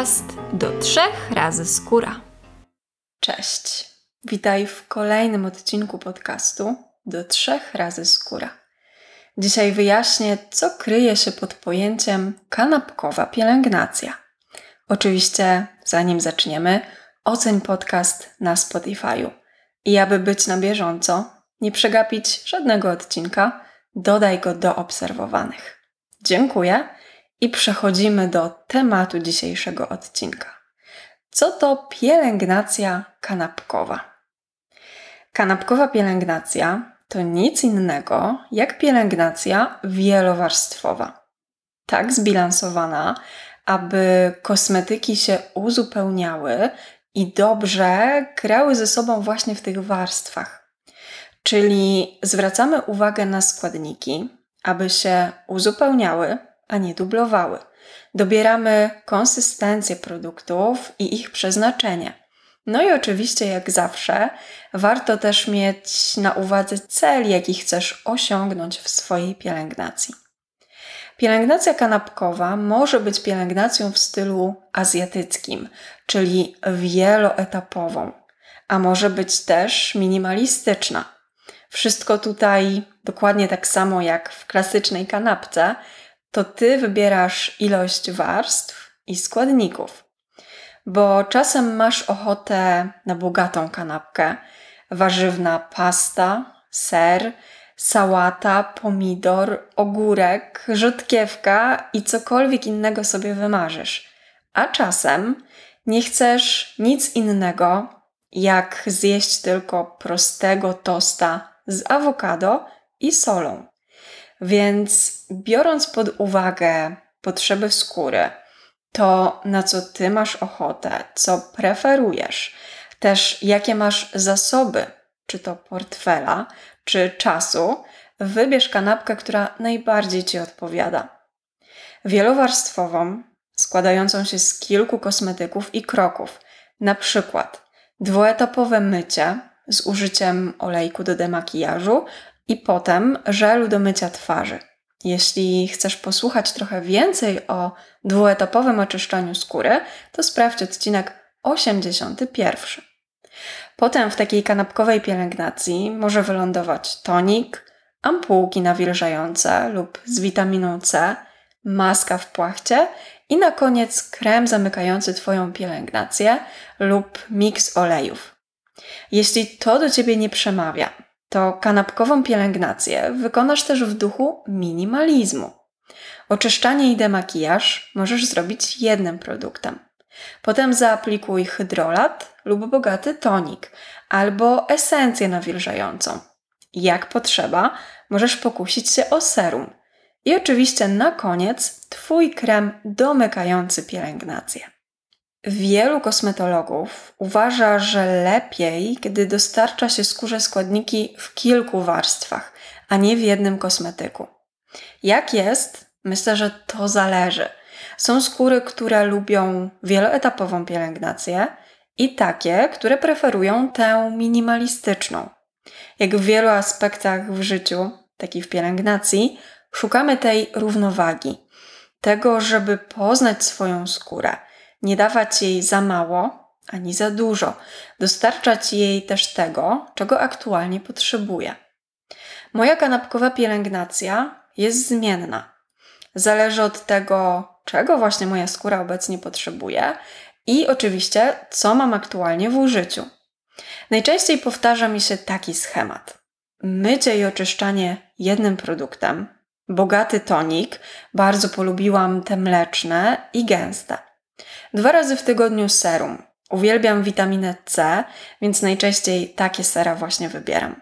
podcast Do Trzech Razy Skóra. Cześć, witaj w kolejnym odcinku podcastu Do Trzech Razy Skóra. Dzisiaj wyjaśnię, co kryje się pod pojęciem kanapkowa pielęgnacja. Oczywiście, zanim zaczniemy, oceń podcast na Spotify'u. I aby być na bieżąco, nie przegapić żadnego odcinka, dodaj go do obserwowanych. Dziękuję i przechodzimy do tematu dzisiejszego odcinka. Co to pielęgnacja kanapkowa? Kanapkowa pielęgnacja to nic innego jak pielęgnacja wielowarstwowa. Tak zbilansowana, aby kosmetyki się uzupełniały i dobrze grały ze sobą właśnie w tych warstwach. Czyli zwracamy uwagę na składniki, aby się uzupełniały, a nie dublowały. Dobieramy konsystencję produktów i ich przeznaczenie. No i oczywiście, jak zawsze, warto też mieć na uwadze cel, jaki chcesz osiągnąć w swojej pielęgnacji. Pielęgnacja kanapkowa może być pielęgnacją w stylu azjatyckim, czyli wieloetapową, a może być też minimalistyczna. Wszystko tutaj dokładnie tak samo jak w klasycznej kanapce, to Ty wybierasz ilość warstw i składników. Bo czasem masz ochotę na bogatą kanapkę. Warzywna pasta, ser, sałata, pomidor, ogórek, rzodkiewka i cokolwiek innego sobie wymarzysz. A czasem nie chcesz nic innego, jak zjeść tylko prostego tosta z awokado i solą. Więc biorąc pod uwagę potrzeby skóry, to na co Ty masz ochotę, co preferujesz, też jakie masz zasoby, czy to portfela, czy czasu, wybierz kanapkę, która najbardziej Ci odpowiada. Wielowarstwową, składającą się z kilku kosmetyków i kroków, na przykład dwuetapowe mycie z użyciem olejku do demakijażu i potem żelu do mycia twarzy. Jeśli chcesz posłuchać trochę więcej o dwuetapowym oczyszczaniu skóry, to sprawdź odcinek 81. Potem w takiej kanapkowej pielęgnacji może wylądować tonik, ampułki nawilżające lub z witaminą C, maska w płachcie i na koniec krem zamykający Twoją pielęgnację lub miks olejów. Jeśli to do Ciebie nie przemawia, to kanapkową pielęgnację wykonasz też w duchu minimalizmu. Oczyszczanie i demakijaż możesz zrobić jednym produktem. Potem zaaplikuj hydrolat lub bogaty tonik albo esencję nawilżającą. Jak potrzeba, możesz pokusić się o serum. I oczywiście na koniec Twój krem domykający pielęgnację. Wielu kosmetologów uważa, że lepiej, gdy dostarcza się skórze składniki w kilku warstwach, a nie w jednym kosmetyku. Jak jest? Myślę, że to zależy. Są skóry, które lubią wieloetapową pielęgnację i takie, które preferują tę minimalistyczną. Jak w wielu aspektach w życiu, tak i w pielęgnacji, szukamy tej równowagi, tego, żeby poznać swoją skórę, nie dawać jej za mało, ani za dużo. Dostarczać jej też tego, czego aktualnie potrzebuje. Moja kanapkowa pielęgnacja jest zmienna. Zależy od tego, czego właśnie moja skóra obecnie potrzebuje i oczywiście, co mam aktualnie w użyciu. Najczęściej powtarza mi się taki schemat. Mycie i oczyszczanie jednym produktem. Bogaty tonik, bardzo polubiłam te mleczne i gęste. 2 razy w tygodniu serum. Uwielbiam witaminę C, więc najczęściej takie sera właśnie wybieram.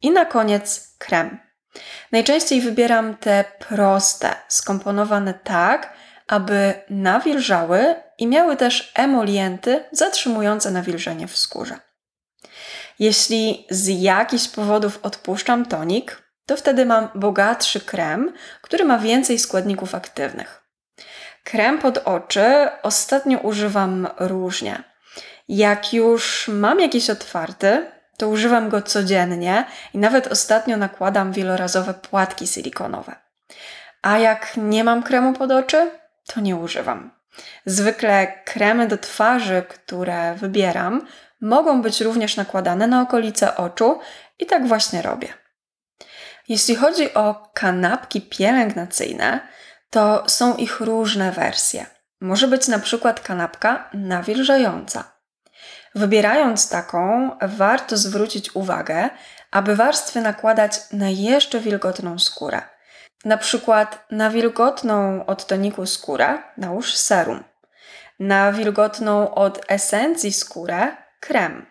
I na koniec krem. Najczęściej wybieram te proste, skomponowane tak, aby nawilżały i miały też emolienty zatrzymujące nawilżenie w skórze. Jeśli z jakichś powodów odpuszczam tonik, to wtedy mam bogatszy krem, który ma więcej składników aktywnych. Krem pod oczy ostatnio używam różnie. Jak już mam jakiś otwarty, to używam go codziennie i nawet ostatnio nakładam wielorazowe płatki silikonowe. A jak nie mam kremu pod oczy, to nie używam. Zwykle kremy do twarzy, które wybieram, mogą być również nakładane na okolice oczu i tak właśnie robię. Jeśli chodzi o kanapki pielęgnacyjne, to są ich różne wersje. Może być na przykład kanapka nawilżająca. Wybierając taką, warto zwrócić uwagę, aby warstwy nakładać na jeszcze wilgotną skórę. Na przykład na wilgotną od toniku skórę nałóż serum, na wilgotną od esencji skórę krem,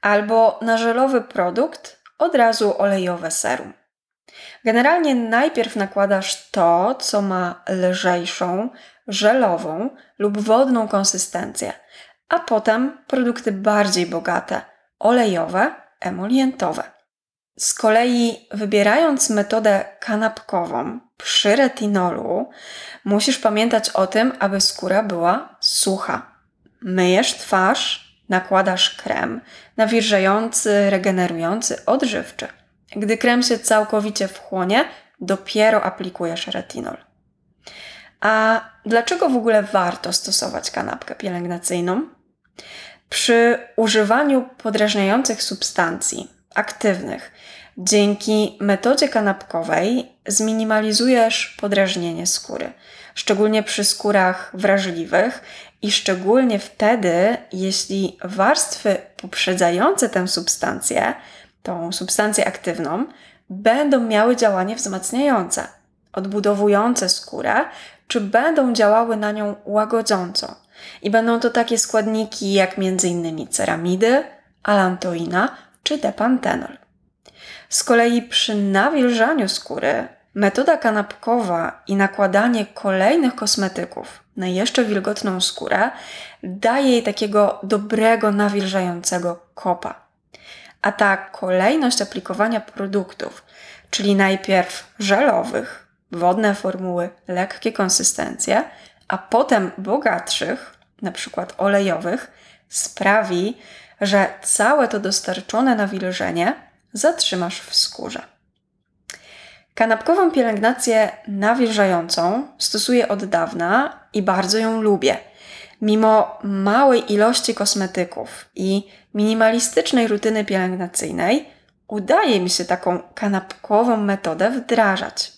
albo na żelowy produkt od razu olejowe serum. Generalnie najpierw nakładasz to, co ma lżejszą, żelową lub wodną konsystencję, a potem produkty bardziej bogate, olejowe, emolientowe. Z kolei wybierając metodę kanapkową przy retinolu, musisz pamiętać o tym, aby skóra była sucha. Myjesz twarz, nakładasz krem nawilżający, regenerujący, odżywczy. Gdy krem się całkowicie wchłonie, dopiero aplikujesz retinol. A dlaczego w ogóle warto stosować kanapkę pielęgnacyjną? Przy używaniu podrażniających substancji aktywnych dzięki metodzie kanapkowej zminimalizujesz podrażnienie skóry, szczególnie przy skórach wrażliwych i szczególnie wtedy, jeśli warstwy poprzedzające tą substancję aktywną, będą miały działanie wzmacniające, odbudowujące skórę, czy będą działały na nią łagodząco. I będą to takie składniki jak m.in. ceramidy, alantoina czy depantenol. Z kolei przy nawilżaniu skóry metoda kanapkowa i nakładanie kolejnych kosmetyków na jeszcze wilgotną skórę daje jej takiego dobrego, nawilżającego kopa. A ta kolejność aplikowania produktów, czyli najpierw żelowych, wodne formuły, lekkie konsystencje, a potem bogatszych, np. olejowych, sprawi, że całe to dostarczone nawilżenie zatrzymasz w skórze. Kanapkową pielęgnację nawilżającą stosuję od dawna i bardzo ją lubię. Mimo małej ilości kosmetyków i minimalistycznej rutyny pielęgnacyjnej udaje mi się taką kanapkową metodę wdrażać.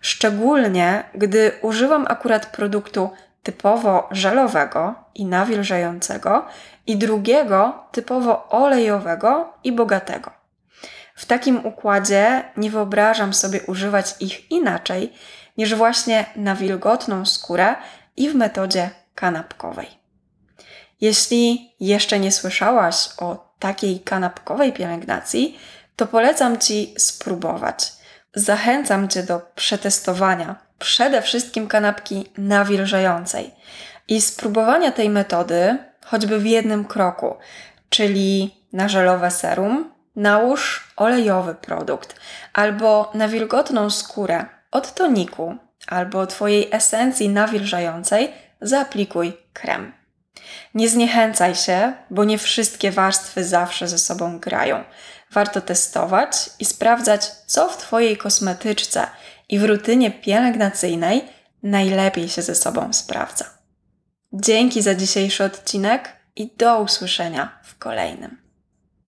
Szczególnie gdy używam akurat produktu typowo żelowego i nawilżającego i drugiego typowo olejowego i bogatego. W takim układzie nie wyobrażam sobie używać ich inaczej niż właśnie na wilgotną skórę i w metodzie kanapkowej. Jeśli jeszcze nie słyszałaś o takiej kanapkowej pielęgnacji, to polecam Ci spróbować. Zachęcam Cię do przetestowania przede wszystkim kanapki nawilżającej i spróbowania tej metody choćby w jednym kroku, czyli na żelowe serum nałóż olejowy produkt albo na wilgotną skórę od toniku albo Twojej esencji nawilżającej zaaplikuj krem. Nie zniechęcaj się, bo nie wszystkie warstwy zawsze ze sobą grają. Warto testować i sprawdzać, co w Twojej kosmetyczce i w rutynie pielęgnacyjnej najlepiej się ze sobą sprawdza. Dzięki za dzisiejszy odcinek i do usłyszenia w kolejnym.